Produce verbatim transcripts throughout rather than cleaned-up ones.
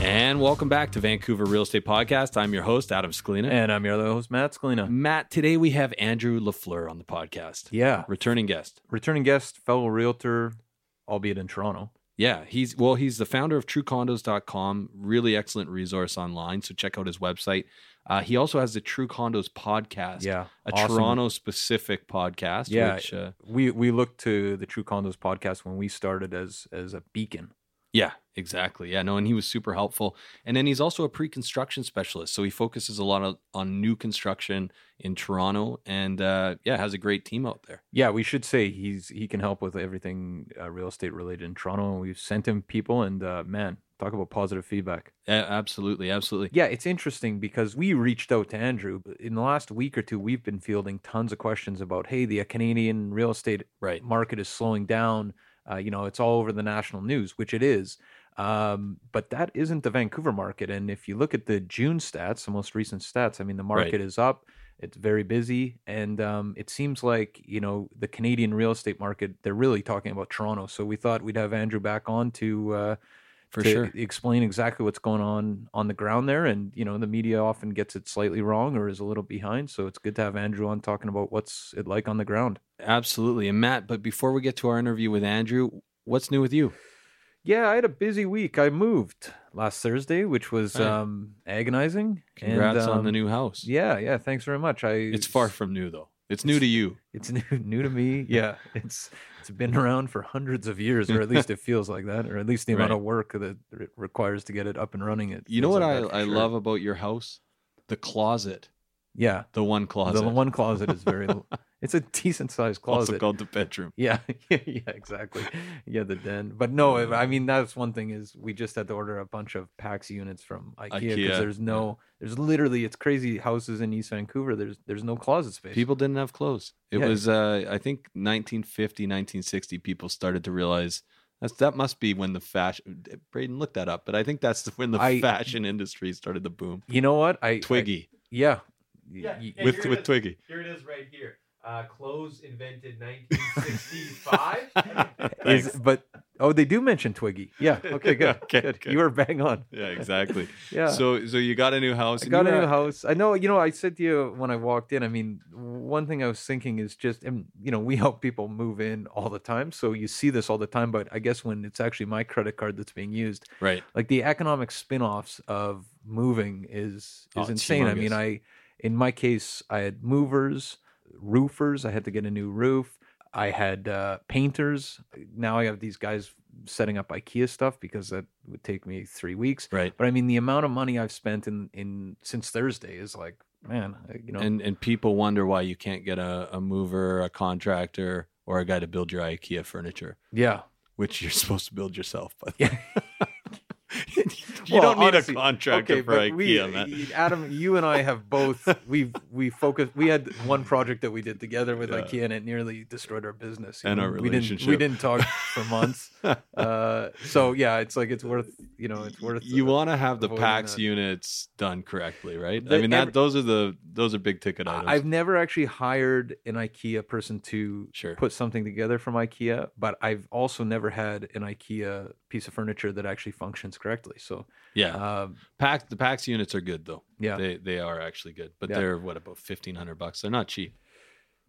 And welcome back to Vancouver Real Estate Podcast. I'm your host, Adam Scalina. And I'm your other host, Matt Scalina. Matt, today we have Andrew LaFleur on the podcast. Yeah. Returning guest. Returning guest, fellow realtor, albeit in Toronto. Yeah. He's well, he's the founder of True Condos dot com, really excellent resource online. So check out his website. Uh, he also has the True Condos podcast, yeah, a awesome. Toronto-specific podcast. Yeah. Which, uh, we, we looked to the True Condos podcast when we started as as a beacon. Yeah, exactly. Yeah, no, and he was super helpful. And then he's also a pre-construction specialist. So he focuses a lot of, on new construction in Toronto and, uh, yeah, has a great team out there. Yeah, we should say he's he can help with everything uh, real estate related in Toronto. And we've sent him people and, uh, man, talk about positive feedback. Yeah, absolutely, absolutely. Yeah, it's interesting because we reached out to Andrew. In the last week or two, we've been fielding tons of questions about, hey, the Canadian real estate right. market is slowing down. Uh, you know, it's all over the national news, which it is. Um, but that isn't the Vancouver market. And if you look at the June stats, the most recent stats, I mean, the market right. is up. It's very busy. And um, it seems like, you know, the Canadian real estate market, they're really talking about Toronto. So we thought we'd have Andrew back on to, uh, For to sure. explain exactly what's going on on the ground there. And, you know, the media often gets it slightly wrong or is a little behind. So it's good to have Andrew on talking about what's it like on the ground. Absolutely. And Matt, but before we get to our interview with Andrew, what's new with you? Yeah, I had a busy week. I moved last Thursday, which was right. um, agonizing. Congrats and, um, on the new house. Yeah, yeah. Thanks very much. I. It's far from new, though. It's, it's new to you. It's new, new to me. Yeah, it's it's been around for hundreds of years, or at least it feels like that, or at least the right. amount of work that it requires to get it up and running. It. You know what like I, I sure. love about your house? The closet. Yeah, the one closet. The one closet is very. It's a decent sized closet. Also called the bedroom. Yeah, yeah, yeah, exactly. Yeah, the den. But no, I mean that's one thing is we just had to order a bunch of PAX units from IKEA because there's no, there's literally it's crazy houses in East Vancouver. There's there's no closet space. People didn't have clothes. It yeah. was uh, I think nineteen fifty, nineteen sixty. People started to realize. That's, that must be when the fashion... Braden, look that up. But I think that's when the I, fashion industry started to boom. You know what? I Twiggy. I, yeah. yeah. yeah with with is, Twiggy. Here it is right here. Uh, clothes invented nineteen sixty-five. Is, but Oh, they do mention Twiggy. Yeah. Okay, good. okay, good. good. You were bang on. Yeah, exactly. yeah. So so you got a new house. I got a new at... house. I know, you know, I said to you when I walked in, I mean, one thing I was thinking is just, and, you know, we help people move in all the time. So you see this all the time. But I guess when it's actually my credit card that's being used, right? Like the economic spin-offs of moving is, is oh, insane. Humongous. I mean, I in my case, I had movers, roofers. I had to get a new roof. I had uh, painters. Now I have these guys setting up IKEA stuff because that would take me three weeks. Right. But I mean, the amount of money I've spent in, in since Thursday is like, man, you know. And and people wonder why you can't get a, a mover, a contractor, or a guy to build your IKEA furniture. Yeah. Which you're supposed to build yourself, by the way. You well, don't need honestly, a contractor okay, for IKEA, we, man. Adam, you and I have both. We we focused. We had one project that we did together with yeah. IKEA, and it nearly destroyed our business and know? Our relationship. We didn't, we didn't talk for months. uh, so yeah, it's like it's worth. You know, it's worth. You uh, want to have the PAX that. Units done correctly, right? The, I mean, that every, those are the those are big ticket items. I've never actually hired an IKEA person to sure. put something together from IKEA, but I've also never had an IKEA piece of furniture that actually functions correctly. So yeah, um, PAX, the PAX units are good though. Yeah, they they are actually good, but yeah. they're what about fifteen hundred bucks? They're not cheap.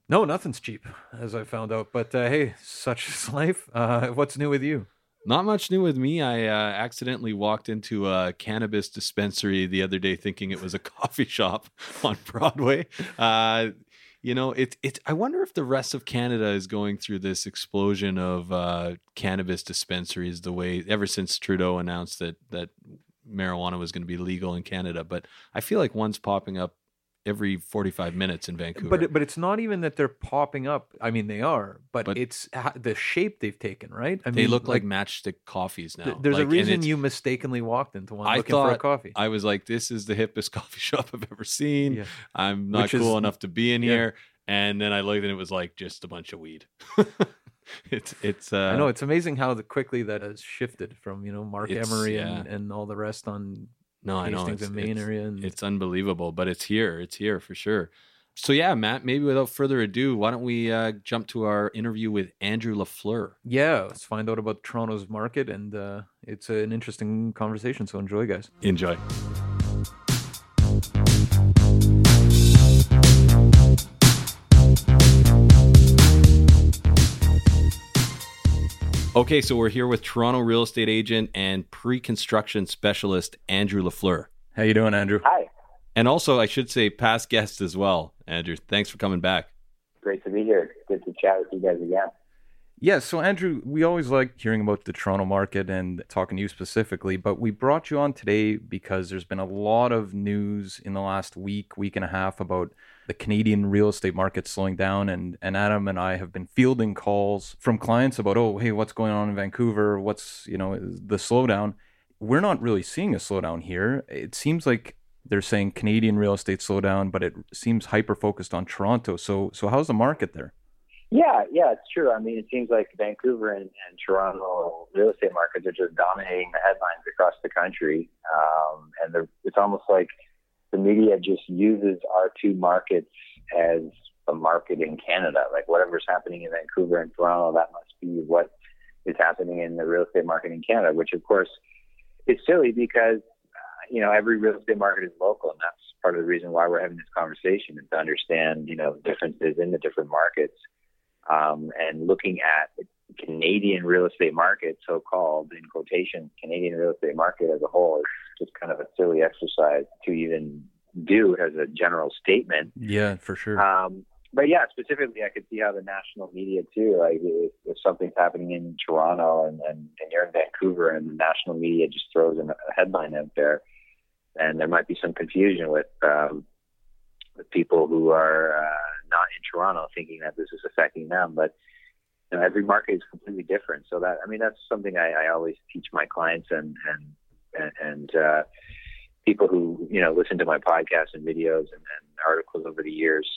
No, nothing's cheap, as I found out. But uh, hey, such is life. Uh, what's new with you? Not much new with me. I uh, accidentally walked into a cannabis dispensary the other day, thinking it was a coffee shop on Broadway. Uh, you know, it's it's. I wonder if the rest of Canada is going through this explosion of uh, cannabis dispensaries the way ever since Trudeau announced that that marijuana was going to be legal in Canada. But I feel like one's popping up every forty-five minutes in Vancouver. But but it's not even that they're popping up. I mean, they are, but, but it's the shape they've taken, right? I they mean, look like, like matchstick coffees now. Th- there's like, a reason you mistakenly walked into one I looking thought, for a coffee. I was like, this is the hippest coffee shop I've ever seen. Yeah. I'm not Which cool is, enough to be in yeah. here. And then I looked and it was like just a bunch of weed. It's it's. Uh, I know, it's amazing how the, quickly that has shifted from, you know, Mark Emery yeah. and, and all the rest on... No, I know it's, it's, and... it's unbelievable, but it's here. It's here for sure. So yeah, Matt, maybe without further ado, why don't we uh, jump to our interview with Andrew LaFleur? Yeah, let's find out about Toronto's market, and uh, it's an interesting conversation, so enjoy, guys. Enjoy. Okay, so we're here with Toronto real estate agent and pre-construction specialist, Andrew LaFleur. How you doing, Andrew? Hi. And also, I should say, past guest as well, Andrew. Thanks for coming back. Great to be here. Good to chat with you guys again. Yeah, so Andrew, we always like hearing about the Toronto market and talking to you specifically, but we brought you on today because there's been a lot of news in the last week, week and a half about the Canadian real estate market slowing down, and, and Adam and I have been fielding calls from clients about, oh, hey, what's going on in Vancouver? What's, you know, the slowdown? We're not really seeing a slowdown here. It seems like they're saying Canadian real estate slowdown, but it seems hyper-focused on Toronto. So so how's the market there? Yeah, yeah, it's true. I mean, it seems like Vancouver and, and Toronto real estate markets are just dominating the headlines across the country. Um, and they're, it's almost like the media just uses our two markets as a market in Canada. Like whatever's happening in Vancouver and Toronto, that must be what is happening in the real estate market in Canada, which of course is silly because, uh, you know, every real estate market is local. And that's part of the reason why we're having this conversation is to understand, you know, differences in the different markets um, and looking at the Canadian real estate market, so-called, in quotation, Canadian real estate market as a whole is just kind of a silly exercise to even do as a general statement. Yeah, for sure. Um, but yeah, specifically, I could see how the national media too, like if, if something's happening in Toronto and, and, and you're in Vancouver and the national media just throws a headline out there, and there might be some confusion with, um, with people who are uh, not in Toronto thinking that this is affecting them. But you know, every market is completely different. So that, I mean, that's something I, I always teach my clients and, and, and, and uh, people who, you know, listen to my podcasts and videos and, and articles over the years,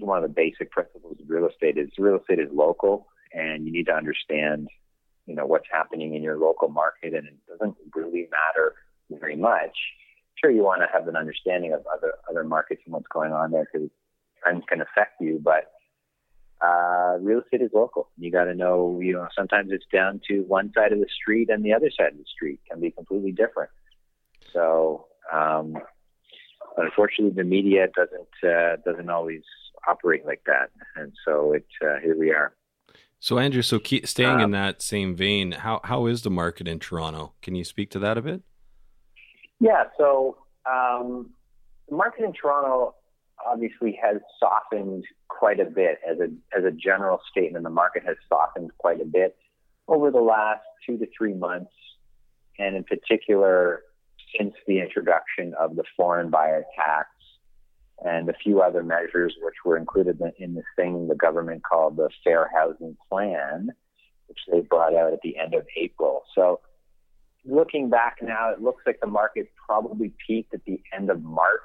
one of the basic principles of real estate is real estate is local, and you need to understand, you know, what's happening in your local market, and it doesn't really matter very much. Sure, you want to have an understanding of other, other markets and what's going on there because trends can affect you, but uh, real estate is local. You got to know, you know, sometimes it's down to one side of the street and the other side of the street can be completely different. So, um, but unfortunately, the media doesn't uh, doesn't always operate like that, and so it uh, here we are. So, Andrew, so keep staying um, in that same vein. How how is the market in Toronto? Can you speak to that a bit? Yeah. So, um, the market in Toronto obviously has softened quite a bit as a as a general statement. The market has softened quite a bit over the last two to three months, and in particular, since the introduction of the foreign buyer tax and a few other measures which were included in this thing the government called the Fair Housing Plan, which they brought out at the end of April. So looking back now, it looks like the market probably peaked at the end of March,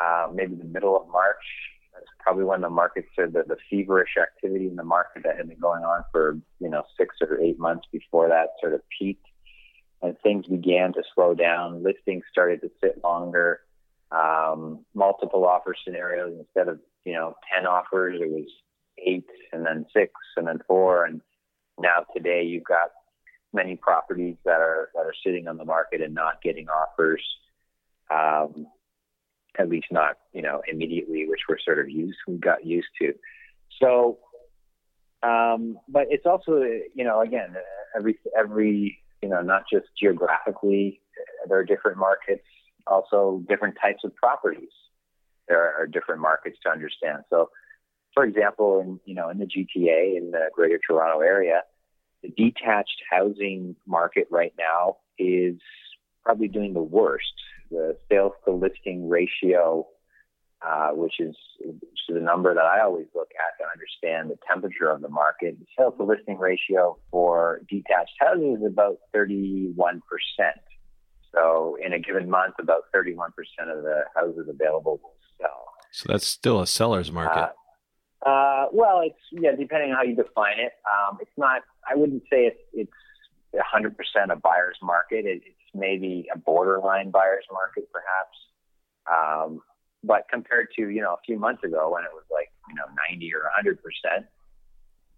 uh, maybe the middle of March. That's probably when the market said that the feverish activity in the market that had been going on for, you know, six or eight months before that sort of peaked. And things began to slow down. Listings started to sit longer. Um, multiple offer scenarios instead of, you know, ten offers, it was eight and then six and then four. And now today you've got many properties that are that are sitting on the market and not getting offers, um, at least not, you know, immediately, which we're sort of used, we got used to. So, um, but it's also, you know, again, every every. You know, not just geographically, there are different markets, also different types of properties. There are different markets to understand. So, for example, in, you know, in the G T A, in the Greater Toronto Area, the detached housing market right now is probably doing the worst. The sales to listing ratio, uh, which is which is a number that I always look at to understand the temperature of the market. The sales to listing ratio for detached houses is about thirty-one percent. So in a given month, about thirty-one percent of the houses available will sell. So that's still a seller's market. Uh, uh, well, it's, yeah, depending on how you define it. Um, it's not, I wouldn't say it's, it's one hundred percent a buyer's market. It, it's maybe a borderline buyer's market, perhaps. Um, But compared to, you know, a few months ago when it was like, you know, ninety or one hundred percent.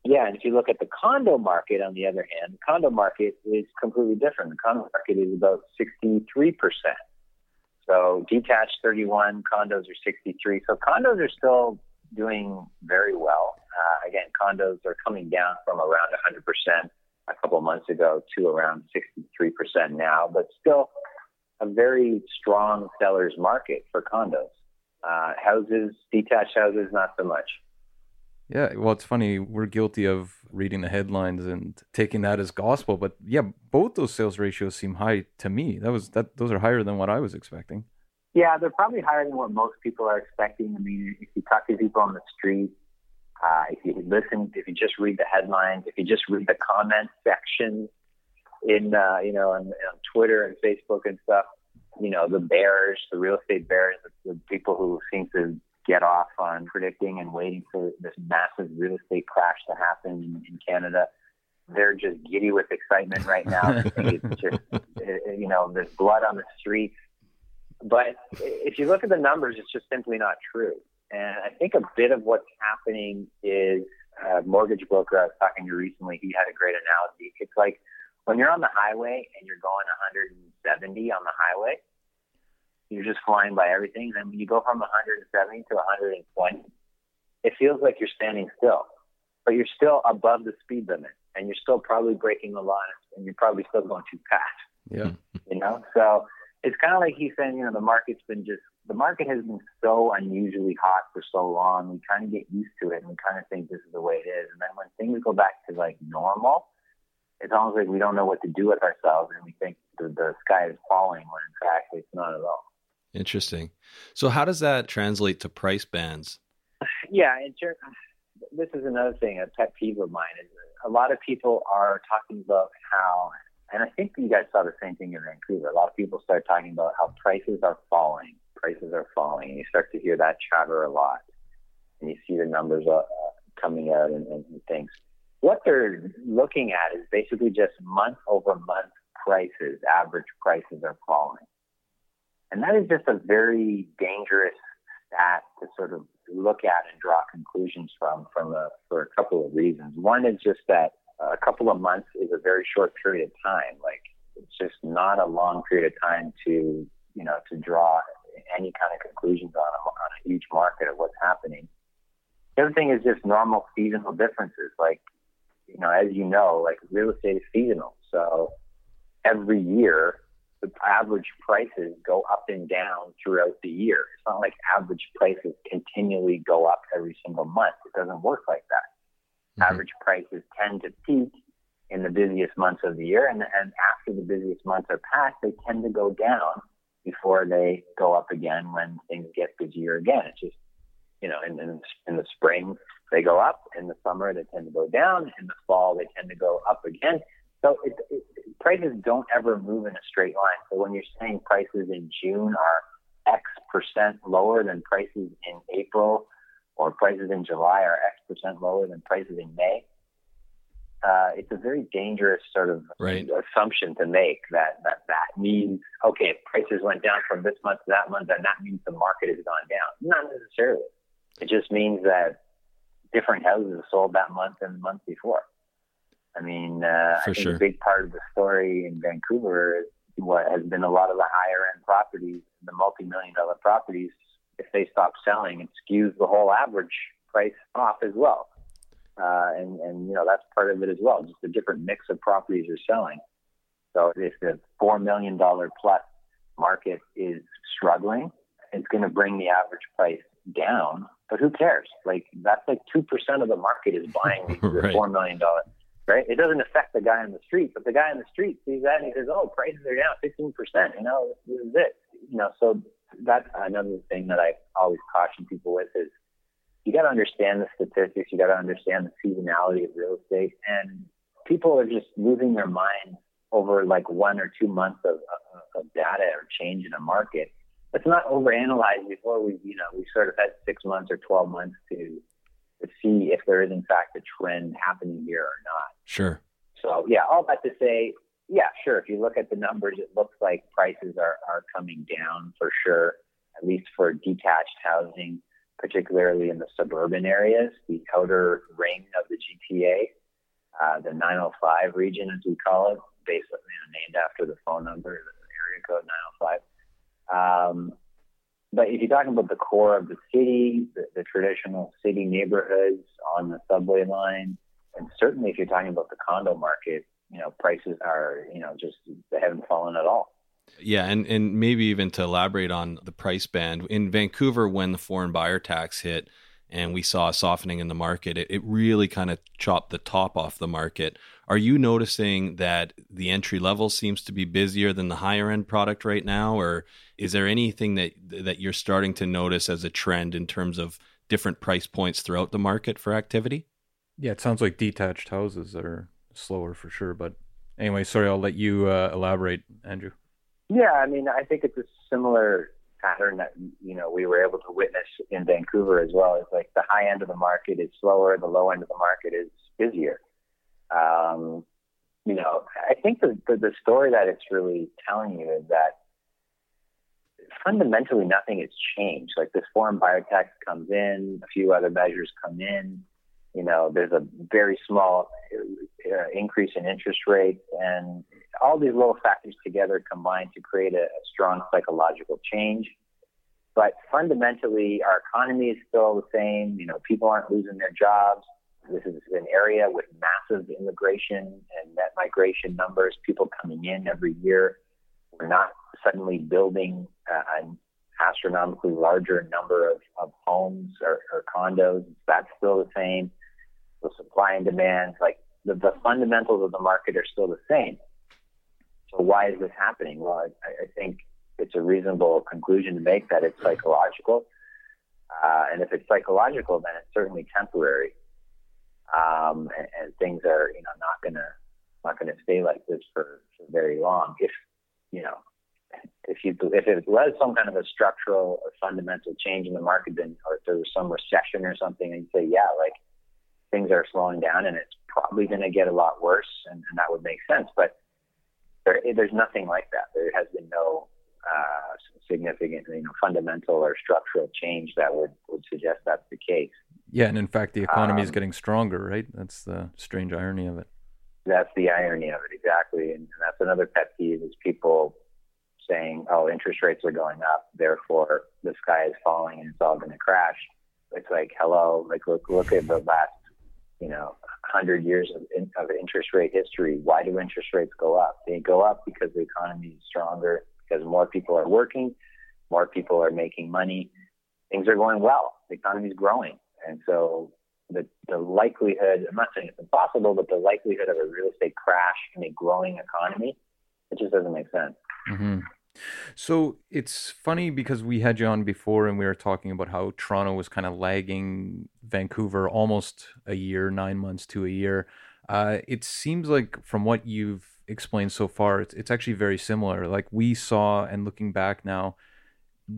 Yeah. And if you look at the condo market, on the other hand, the condo market is completely different. The condo market is about sixty-three percent. So detached thirty-one, condos are sixty-three. So condos are still doing very well. Uh, again, condos are coming down from around one hundred percent a couple months ago to around sixty-three percent now, but still a very strong seller's market for condos. Uh, houses, detached houses, not so much. Yeah, well, it's funny. We're guilty of reading the headlines and taking that as gospel. But yeah, both those sales ratios seem high to me. That was that; those are higher than what I was expecting. Yeah, they're probably higher than what most people are expecting. I mean, if you talk to people on the street, uh, if you listen, if you just read the headlines, if you just read the comment section in uh, you know on, on Twitter and Facebook and stuff. You know, the bears, the real estate bears, the people who seem to get off on predicting and waiting for this massive real estate crash to happen in Canada. They're just giddy with excitement right now. It's just, you know, there's blood on the streets. But if you look at the numbers, it's just simply not true. And I think a bit of what's happening is a mortgage broker I was talking to recently, he had a great analogy. It's like, when you're on the highway and you're going one hundred seventy on the highway, you're just flying by everything. Then when you go from one hundred seventy to one hundred twenty, it feels like you're standing still, but you're still above the speed limit and you're still probably breaking the line and you're probably still going too fast. Yeah. You know, so it's kind of like he's saying, you know, the market's been just, the market has been so unusually hot for so long. We kind of get used to it and we kind of think this is the way it is. And then when things go back to like normal, it's almost like we don't know what to do with ourselves and we think the, the sky is falling when in fact it's not at all. Interesting. So how does that translate to price bands? Yeah, in ter- this is another thing, a pet peeve of mine. Is a lot of people are talking about how, and I think you guys saw the same thing in Vancouver, a lot of people start talking about how prices are falling. Prices are falling. And you start to hear that chatter a lot and you see the numbers uh, coming out and, and things. What they're looking at is basically just month-over-month prices, average prices are falling. And that is just a very dangerous stat to sort of look at and draw conclusions from, from a, for a couple of reasons. One is just that a couple of months is a very short period of time. Like, it's just not a long period of time to, you know, to draw any kind of conclusions on a, on a huge market of what's happening. The other thing is just normal seasonal differences. Like, you know, as you know, like, real estate is seasonal. So every year, the average prices go up and down throughout the year. It's not like average prices continually go up every single month. It doesn't work like that. Mm-hmm. Average prices tend to peak in the busiest months of the year. And, and after the busiest months are past, they tend to go down before they go up again when things get busier again. It's just, you know, in, in, in the spring, they go up. In the summer, they tend to go down. In the fall, they tend to go up again. So it, it, prices don't ever move in a straight line. So when you're saying prices in June are X percent lower than prices in April, or prices in July are X percent lower than prices in May, uh, it's a very dangerous sort of right. assumption to make that, that that means, okay, if prices went down from this month to that month, then that means the market has gone down. Not necessarily. It just means that different houses are sold that month than the month before. I mean, uh, I think sure. a big part of the story in Vancouver is what has been a lot of the higher end properties, the multi-million dollar properties. If they stop selling, it skews the whole average price off as well. Uh, and, and, you know, that's part of it as well. Just a different mix of properties are selling. So if the four million dollars plus market is struggling, it's going to bring the average price down, but who cares? Like, that's like two percent of the market is buying these right. four million dollars. Right? It doesn't affect the guy on the street, but the guy on the street sees that and he says, oh, prices are down fifteen percent. You know, this is it. You know, so that's another thing that I always caution people with is you got to understand the statistics. You got to understand the seasonality of real estate. And people are just losing their mind over like one or two months of, of, of data or change in a market. Let's not overanalyze before we, you know, we sort of had six months or twelve months to to see if there is in fact a trend happening here or not. Sure. So yeah, all that to say, yeah, sure. If you look at the numbers, it looks like prices are, are coming down for sure, at least for detached housing, particularly in the suburban areas, the outer ring of the G T A, uh, the nine oh five region, as we call it, basically, you know, named after the phone number, the area code nine oh five. Um, but if you're talking about the core of the city, the, the traditional city neighborhoods on the subway line, and certainly if you're talking about the condo market, you know, prices are, you know, just, they haven't fallen at all. Yeah. And, and maybe even to elaborate on the price band in Vancouver, when the foreign buyer tax hit and we saw a softening in the market, it, it really kind of chopped the top off the market. Are you noticing that the entry level seems to be busier than the higher end product right now? Or is there anything that that you're starting to notice as a trend in terms of different price points throughout the market for activity? Yeah, it sounds like detached houses are slower for sure. But anyway, sorry, I'll let you uh, elaborate, Andrew. Yeah, I mean, I think it's a similar pattern that, you know, we were able to witness in Vancouver as well. It's like the high end of the market is slower. The low end of the market is busier. Um, you know, I think the, the, the story that it's really telling you is that fundamentally nothing has changed. Like, this foreign buyer tax comes in, a few other measures come in. You know, there's a very small uh, increase in interest rates, and all these little factors together combine to create a, a strong psychological change. But fundamentally, our economy is still the same. You know, people aren't losing their jobs. This is an area with massive immigration and net migration numbers, people coming in every year. We're not suddenly building uh, an astronomically larger number of, of homes or, or condos. That's still the same. The supply and demand, like the, the fundamentals of the market are still the same. So why is this happening? Well, I, I think it's a reasonable conclusion to make that it's psychological. Uh, and if it's psychological, then it's certainly temporary. Um, and, and things are, you know, not gonna not gonna stay like this for, for very long. If you know, if you if it was some kind of a structural or fundamental change in the market, then, or if there was some recession or something, and you say, yeah, like, things are slowing down and it's probably going to get a lot worse, and, and that would make sense. But there, there's nothing like that. There has been no uh, significant, you know, fundamental or structural change that would, would suggest that's the case. Yeah, and in fact, the economy um, is getting stronger, right? That's the strange irony of it. That's the irony of it, exactly. And that's another pet peeve is people saying, oh, interest rates are going up, therefore the sky is falling and it's all going to crash. It's like, hello, like look, look at the last, you know, hundred years of, of interest rate history. Why do interest rates go up? They go up because the economy is stronger, because more people are working, more people are making money, things are going well, the economy is growing. And so the, the likelihood, I'm not saying it's impossible, but the likelihood of a real estate crash in a growing economy, it just doesn't make sense. Mm-hmm. So it's funny because we had you on before and we were talking about how Toronto was kind of lagging Vancouver almost a year, nine months to a year. Uh, it seems like from what you've explained so far, it's, it's actually very similar. Like we saw, and looking back now,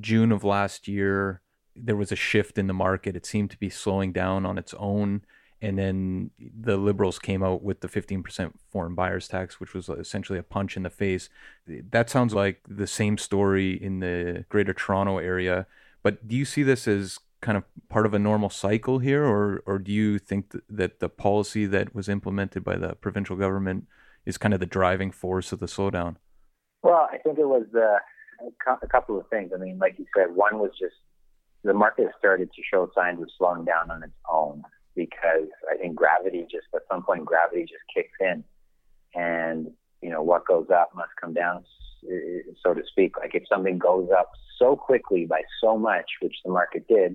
June of last year, there was a shift in the market. It seemed to be slowing down on its own. And then the Liberals came out with the fifteen percent foreign buyers tax, which was essentially a punch in the face. That sounds like the same story in the Greater Toronto Area. But do you see this as kind of part of a normal cycle here? Or or do you think th- that the policy that was implemented by the provincial government is kind of the driving force of the slowdown? Well, I think it was uh, a couple of things. I mean, like you said, one was just the market started to show signs of slowing down on its own. Because I think gravity just, at some point, gravity just kicks in. And, you know, what goes up must come down, so to speak. Like if something goes up so quickly by so much, which the market did,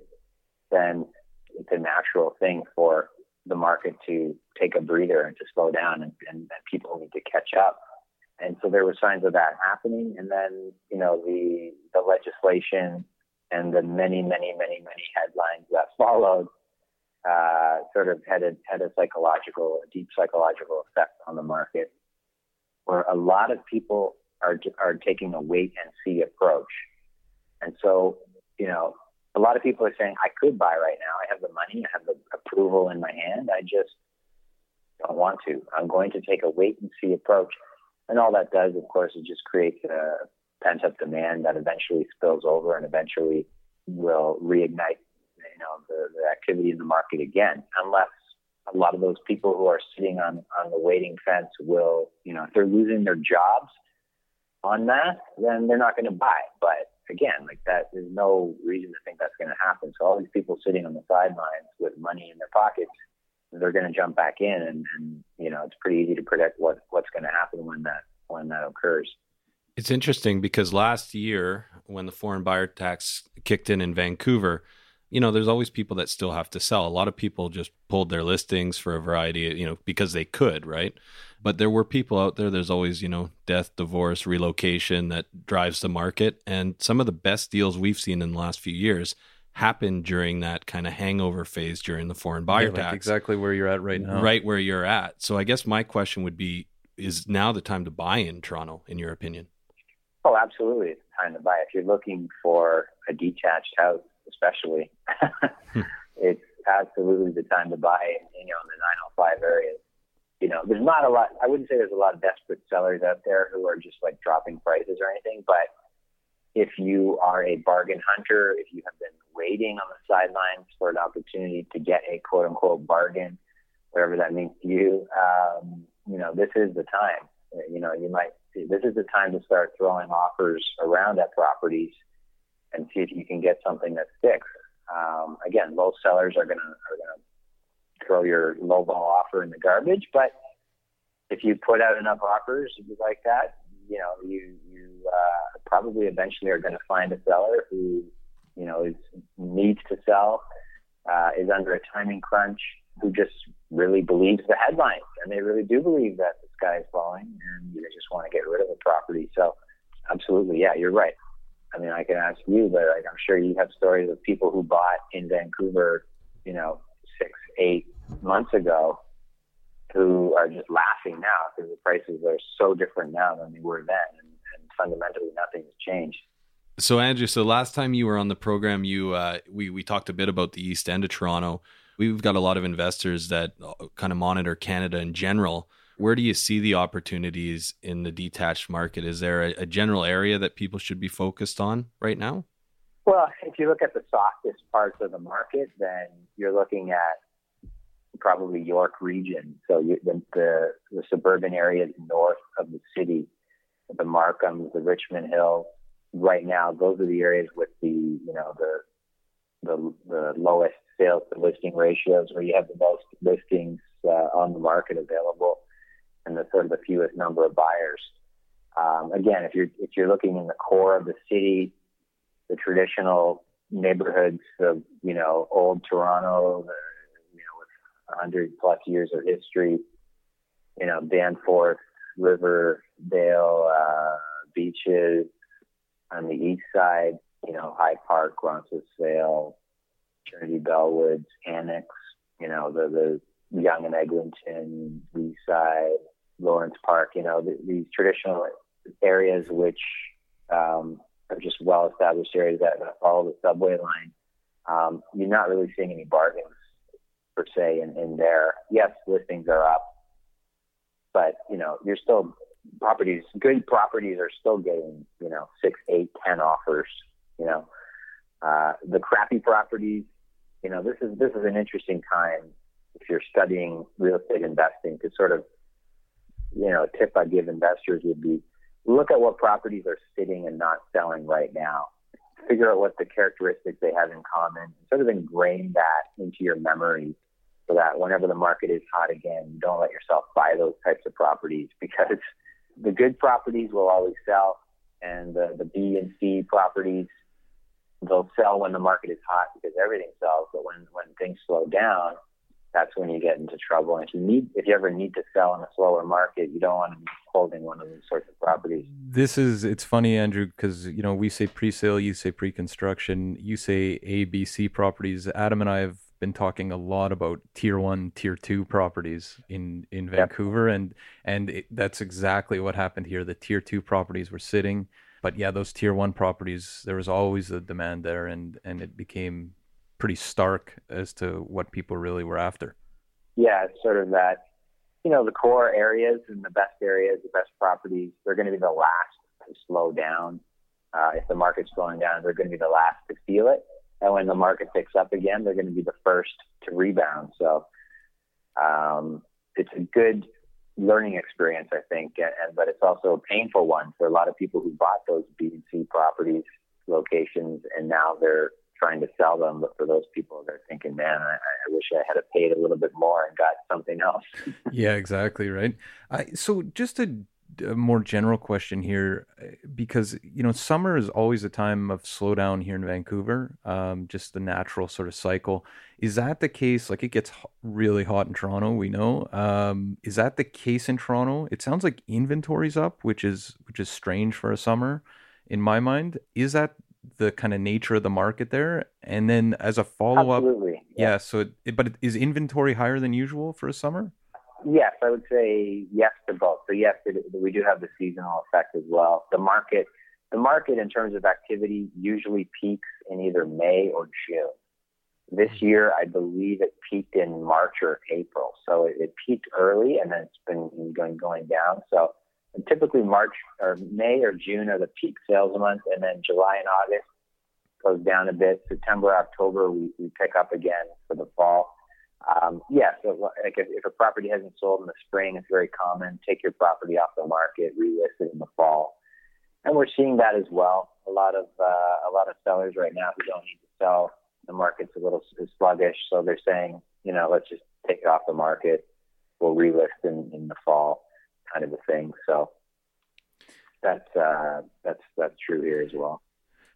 then it's a natural thing for the market to take a breather and to slow down, and, and, and people need to catch up. And so there were signs of that happening. And then, you know, the, the legislation and the many, many, many, many headlines that followed Uh, sort of had a, had a psychological, a deep psychological effect on the market, where a lot of people are are taking a wait and see approach. And so, you know, a lot of people are saying, I could buy right now. I have the money. I have the approval in my hand. I just don't want to. I'm going to take a wait and see approach. And all that does, of course, is just create a pent up demand that eventually spills over and eventually will reignite you know, the, the activity in the market again, unless a lot of those people who are sitting on, on the waiting fence will, you know, if they're losing their jobs on that, then they're not going to buy. But again, like that, there's no reason to think that's going to happen. So all these people sitting on the sidelines with money in their pockets, they're going to jump back in, and, and you know, it's pretty easy to predict what, what's going to happen when that when that occurs. It's interesting because last year when the foreign buyer tax kicked in in Vancouver, you know, there's always people that still have to sell. A lot of people just pulled their listings for a variety, you know, because they could, right? But there were people out there, there's always, you know, death, divorce, relocation that drives the market. And some of the best deals we've seen in the last few years happened during that kind of hangover phase during the foreign buyer yeah, like tax. Exactly where you're at right now. Right where you're at. So I guess my question would be, is now the time to buy in Toronto, in your opinion? Oh, absolutely. It's the time to buy. If you're looking for a detached house, especially, it's absolutely the time to buy, you know, in the nine oh five areas. You know, there's not a lot, I wouldn't say there's a lot of desperate sellers out there who are just like dropping prices or anything, but if you are a bargain hunter, if you have been waiting on the sidelines for an opportunity to get a quote unquote bargain, whatever that means to you, um, you know, this is the time. You know, you might, this is the time to start throwing offers around at properties and see if you can get something that sticks. Um, again, low sellers are going to are going to throw your low ball offer in the garbage. But if you put out enough offers like that, you know, you you uh, probably eventually are going to find a seller who, you know, is needs to sell, uh, is under a timing crunch, who just really believes the headlines, and they really do believe that the sky is falling, and they just want to get rid of the property. So, absolutely, yeah, you're right. I mean, I can ask you, but like, I'm sure you have stories of people who bought in Vancouver, you know, six, eight months ago, who are just laughing now because the prices are so different now than they were then, and, and fundamentally nothing has changed. So, Andrew, so last time you were on the program, you uh, we we talked a bit about the East End of Toronto. We've got a lot of investors that kind of monitor Canada in general. where do you see the opportunities in the detached market? Is there a, a general area that people should be focused on right now? Well, if you look at the softest parts of the market, then you're looking at probably York Region. So you, the, the, the suburban areas north of the city, the Markhams, the Richmond Hill, right now, those are the areas with the, you know, the, the, the lowest sales to listing ratios, where you have the most listings uh, on the market available and the sort of the fewest number of buyers. Um, again, if you're, if you're looking in the core of the city, the traditional neighborhoods of, you know, old Toronto, the, you know, with one hundred plus years of history, you know, Danforth, Riverdale, uh, Beaches, on the east side, you know, High Park, Roncesvalles, Trinity Bellwoods, Annex, you know, the, the Young and Eglinton, east side, Lawrence Park, you know, the, these traditional areas which um, are just well-established areas that follow the subway line. Um, you're not really seeing any bargains, per se, in, in there. Yes, listings are up, but, you know, you're still... Properties, good properties are still getting, you know, six, eight, ten offers, you know. Uh, the crappy properties, you know, this is, this is an interesting time if you're studying real estate investing to sort of, you know, a tip I give investors would be look at what properties are sitting and not selling right now. Figure out what the characteristics they have in common, sort of ingrain that into your memory, so that whenever the market is hot again, you don't let yourself buy those types of properties, because the good properties will always sell, and the, the B and C properties, they'll sell when the market is hot because everything sells. But when, when things slow down, that's when you get into trouble. And if you need, if you ever need to sell in a slower market, you don't want to be holding one of those sorts of properties. This is, it's funny, Andrew, because, you know, we say pre-sale, you say pre-construction, you say A, B, C properties. Adam and I have been talking a lot about tier one, tier two properties in, in Vancouver. Yep. And, and it, that's exactly what happened here. The tier two properties were sitting, but yeah, those tier one properties, there was always the demand there, and, and it became pretty stark as to what people really were after. Yeah. It's sort of that, you know, the core areas and the best areas, the best properties, they're going to be the last to slow down. Uh, if the market's slowing down, they're going to be the last to feel it. And when the market picks up again, they're going to be the first to rebound. So um, it's a good learning experience, I think, and, but it's also a painful one for a lot of people who bought those B and C properties, locations, and now they're trying to sell them. But for those people, they're thinking, man, I, I wish I had paid a little bit more and got something else. Yeah, exactly, right. I, so just to... a more general question here, because, you know, summer is always a time of slowdown here in Vancouver, um, just the natural sort of cycle. Is that the case? Like, it gets really hot in Toronto, we know. Um, is that the case in Toronto? It sounds like inventory's up, which is which is strange for a summer, in my mind. Is that the kind of nature of the market there? And then as a follow-up... Absolutely. Yeah, yeah so, it, but is inventory higher than usual for a summer? Yes, I would say yes to both. So yes, it, we do have the seasonal effect as well. The market, the market in terms of activity usually peaks in either May or June. This year, I believe it peaked in March or April. So it, it peaked early, and then it's been going going down. So typically March or May or June are the peak sales months, and then July and August goes down a bit. September, October, we, we pick up again for the fall. Um, yeah, so like if, if a property hasn't sold in the spring, it's very common. Take your property off the market, relist it in the fall, and we're seeing that as well. A lot of uh, a lot of sellers right now who don't need to sell. The market's a little sluggish, so they're saying, you know, let's just take it off the market. We'll relist in, in the fall, kind of a thing. So that's uh, that's that's true here as well.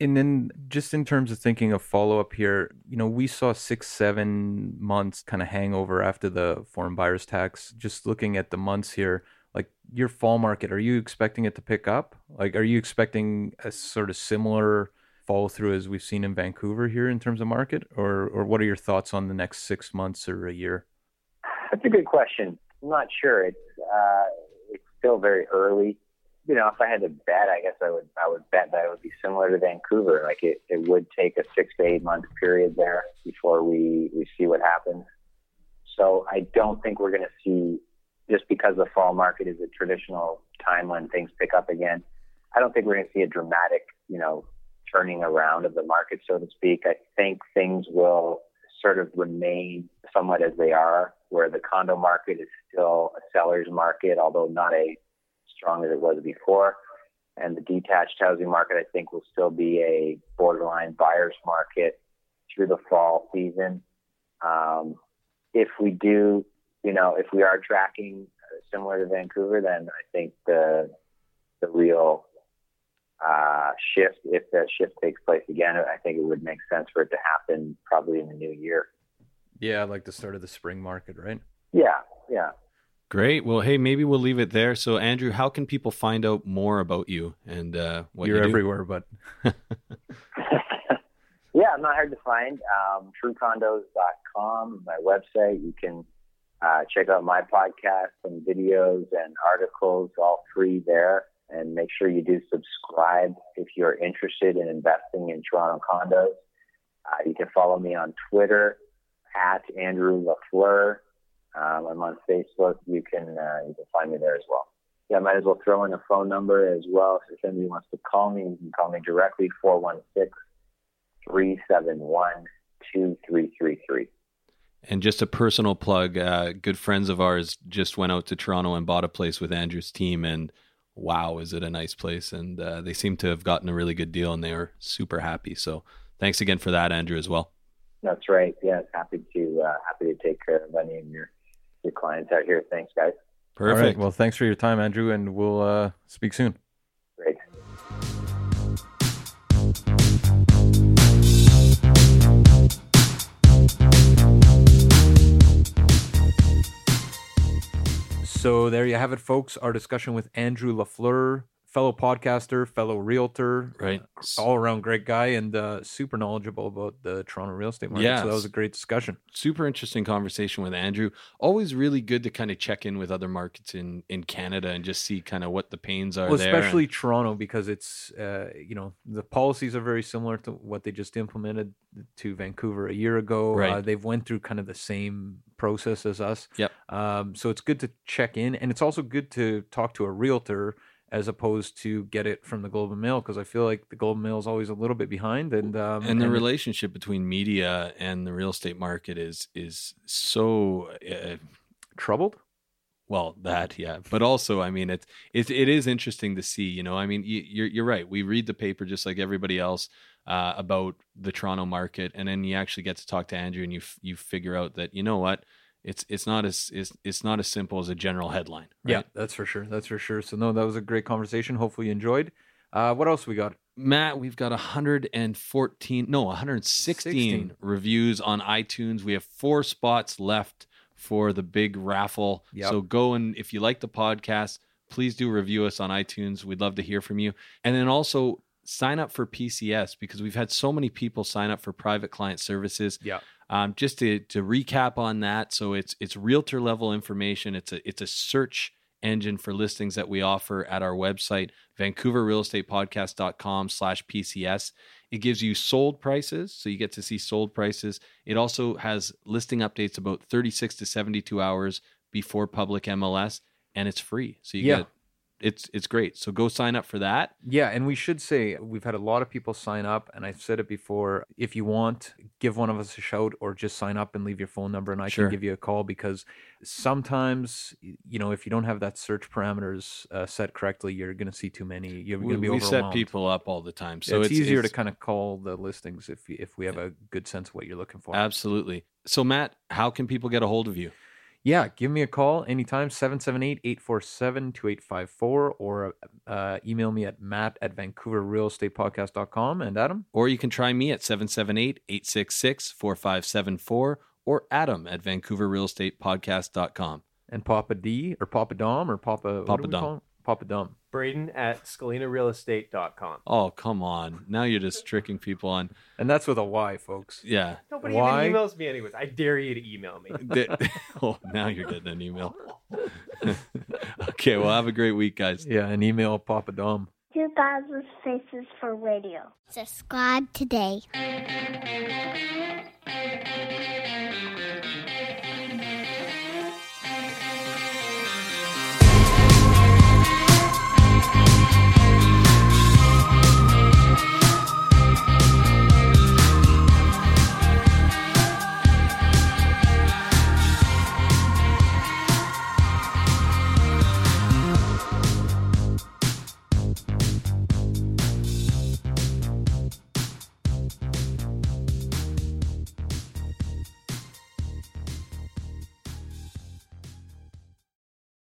And then just in terms of thinking of follow-up here, you know, we saw six, seven months kind of hangover after the foreign buyer's tax. Just looking at the months here, like your fall market, are you expecting it to pick up? Like, are you expecting a sort of similar follow-through as we've seen in Vancouver here in terms of market? Or or what are your thoughts on the next six months or a year? That's a good question. I'm not sure. It's, uh, it's still very early. You know, if I had to bet, I guess I would I would bet that it would be similar to Vancouver. Like it, it would take a six to eight month period there before we, we see what happens. So I don't think we're going to see just because the fall market is a traditional time when things pick up again, I don't think we're going to see a dramatic, you know, turning around of the market, so to speak. I think things will sort of remain somewhat as they are, where the condo market is still a seller's market, although not as strong as it was before. And the detached housing market, I think, will still be a borderline buyer's market through the fall season. Um, if we do, you know, if we are tracking similar to Vancouver, then I think the the real uh, shift, if the shift takes place again, I think it would make sense for it to happen probably in the new year. Yeah, like the start of the spring market, right? Yeah, yeah. Great. Well, hey, maybe we'll leave it there. So, Andrew, how can people find out more about you and uh, what You're you do? Everywhere, but... Yeah, I'm not hard to find. Um, True Condos dot com, my website. You can uh, check out my podcast and videos and articles, all free there. And make sure you do subscribe if you're interested in investing in Toronto condos. Uh, you can follow me on Twitter, at Andrew LaFleur. Um, I'm on Facebook. You can uh, you can find me there as well. Yeah, I might as well throw in a phone number as well. So if anybody wants to call me, you can call me directly, four one six, three seven one, two three three three. And just a personal plug, uh, good friends of ours just went out to Toronto and bought a place with Andrew's team, and wow, is it a nice place. And uh, they seem to have gotten a really good deal, and they were super happy. So thanks again for that, Andrew, as well. That's right. Yeah, happy to uh, happy to take care of any of your your clients out here. Thanks, guys. Perfect. All right. Well, thanks for your time, Andrew, and we'll uh, speak soon. Great. So there you have it, folks. Our discussion with Andrew LaFleur, fellow podcaster, fellow realtor, right? Uh, all around great guy, and uh, super knowledgeable about the Toronto real estate market. Yeah. So that was a great discussion. Super interesting conversation with Andrew. Always really good to kind of check in with other markets in, in Canada and just see kind of what the pains are well, there. Especially and... Toronto, because it's, uh, you know, the policies are very similar to what they just implemented to Vancouver a year ago. Right. Uh, they've went through kind of the same process as us. Yep. Um, so it's good to check in. And it's also good to talk to a realtor as opposed to get it from the Globe and Mail, because I feel like the Globe and Mail is always a little bit behind. And um, and the and relationship between media and the real estate market is is so uh, troubled. Well, that yeah, but also I mean it's it it is interesting to see. You know, I mean you, you're you're right. We read the paper just like everybody else uh, about the Toronto market, and then you actually get to talk to Andrew, and you you figure out that you know what. It's it's not as it's, it's not as simple as a general headline. Right? Yeah, that's for sure. That's for sure. So no, that was a great conversation. Hopefully you enjoyed. Uh, what else we got? Matt, we've got one hundred fourteen, no, one hundred sixteen sixteen reviews on iTunes. We have four spots left for the big raffle. Yep. So go, and if you like the podcast, please do review us on iTunes. We'd love to hear from you. And then also sign up for P C S, because we've had so many people sign up for private client services. Yeah. Um, just to, to recap on that, so it's it's realtor level information. It's a it's a search engine for listings that we offer at our website, vancouver real estate podcast dot com slash P C S. It gives you sold prices, so you get to see sold prices. It also has listing updates about thirty-six to seventy-two hours before public M L S, and it's free. So you yeah. get it's it's great. So go sign up for that. Yeah, and we should say we've had a lot of people sign up, and I've said it before, if you want, give one of us a shout, or just sign up and leave your phone number, and I sure. can give you a call, because sometimes, you know, if you don't have that search parameters uh, set correctly, you're going to see too many. You're going to be we overwhelmed. We set people up all the time. So it's, it's easier it's... to kind of call the listings if if we have yeah. a good sense of what you're looking for. Absolutely. So Matt, how can people get a hold of you? Yeah, give me a call anytime, seven seven eight, eight four seven, two eight five four, or uh, email me at matt at vancouver real estate podcast dot com. And Adam? Or you can try me at seven seven eight, eight six six, four five seven four, or Adam at vancouver real estate podcast dot com. And Papa D, or Papa Dom, or Papa... Papa Dom. Papa Dom. Braden at scalina real estate dot com. Oh, come on. Now you're just tricking people on. And that's with a Y, folks. Yeah. Nobody y? even emails me anyways. I dare you to email me. Oh, now you're getting an email. Okay, well, have a great week, guys. Yeah, and email Papa Dom. two thousand Faces for Radio. Subscribe today.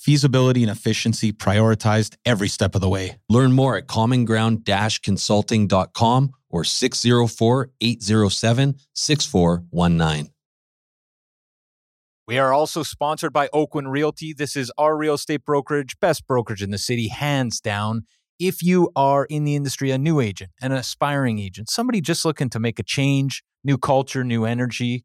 Feasibility and efficiency prioritized every step of the way. Learn more at common ground consulting dot com or six oh four, eight oh seven, six four one nine. We are also sponsored by Oakwyn Realty. This is our real estate brokerage, best brokerage in the city, hands down. If you are in the industry, a new agent, an aspiring agent, somebody just looking to make a change, new culture, new energy,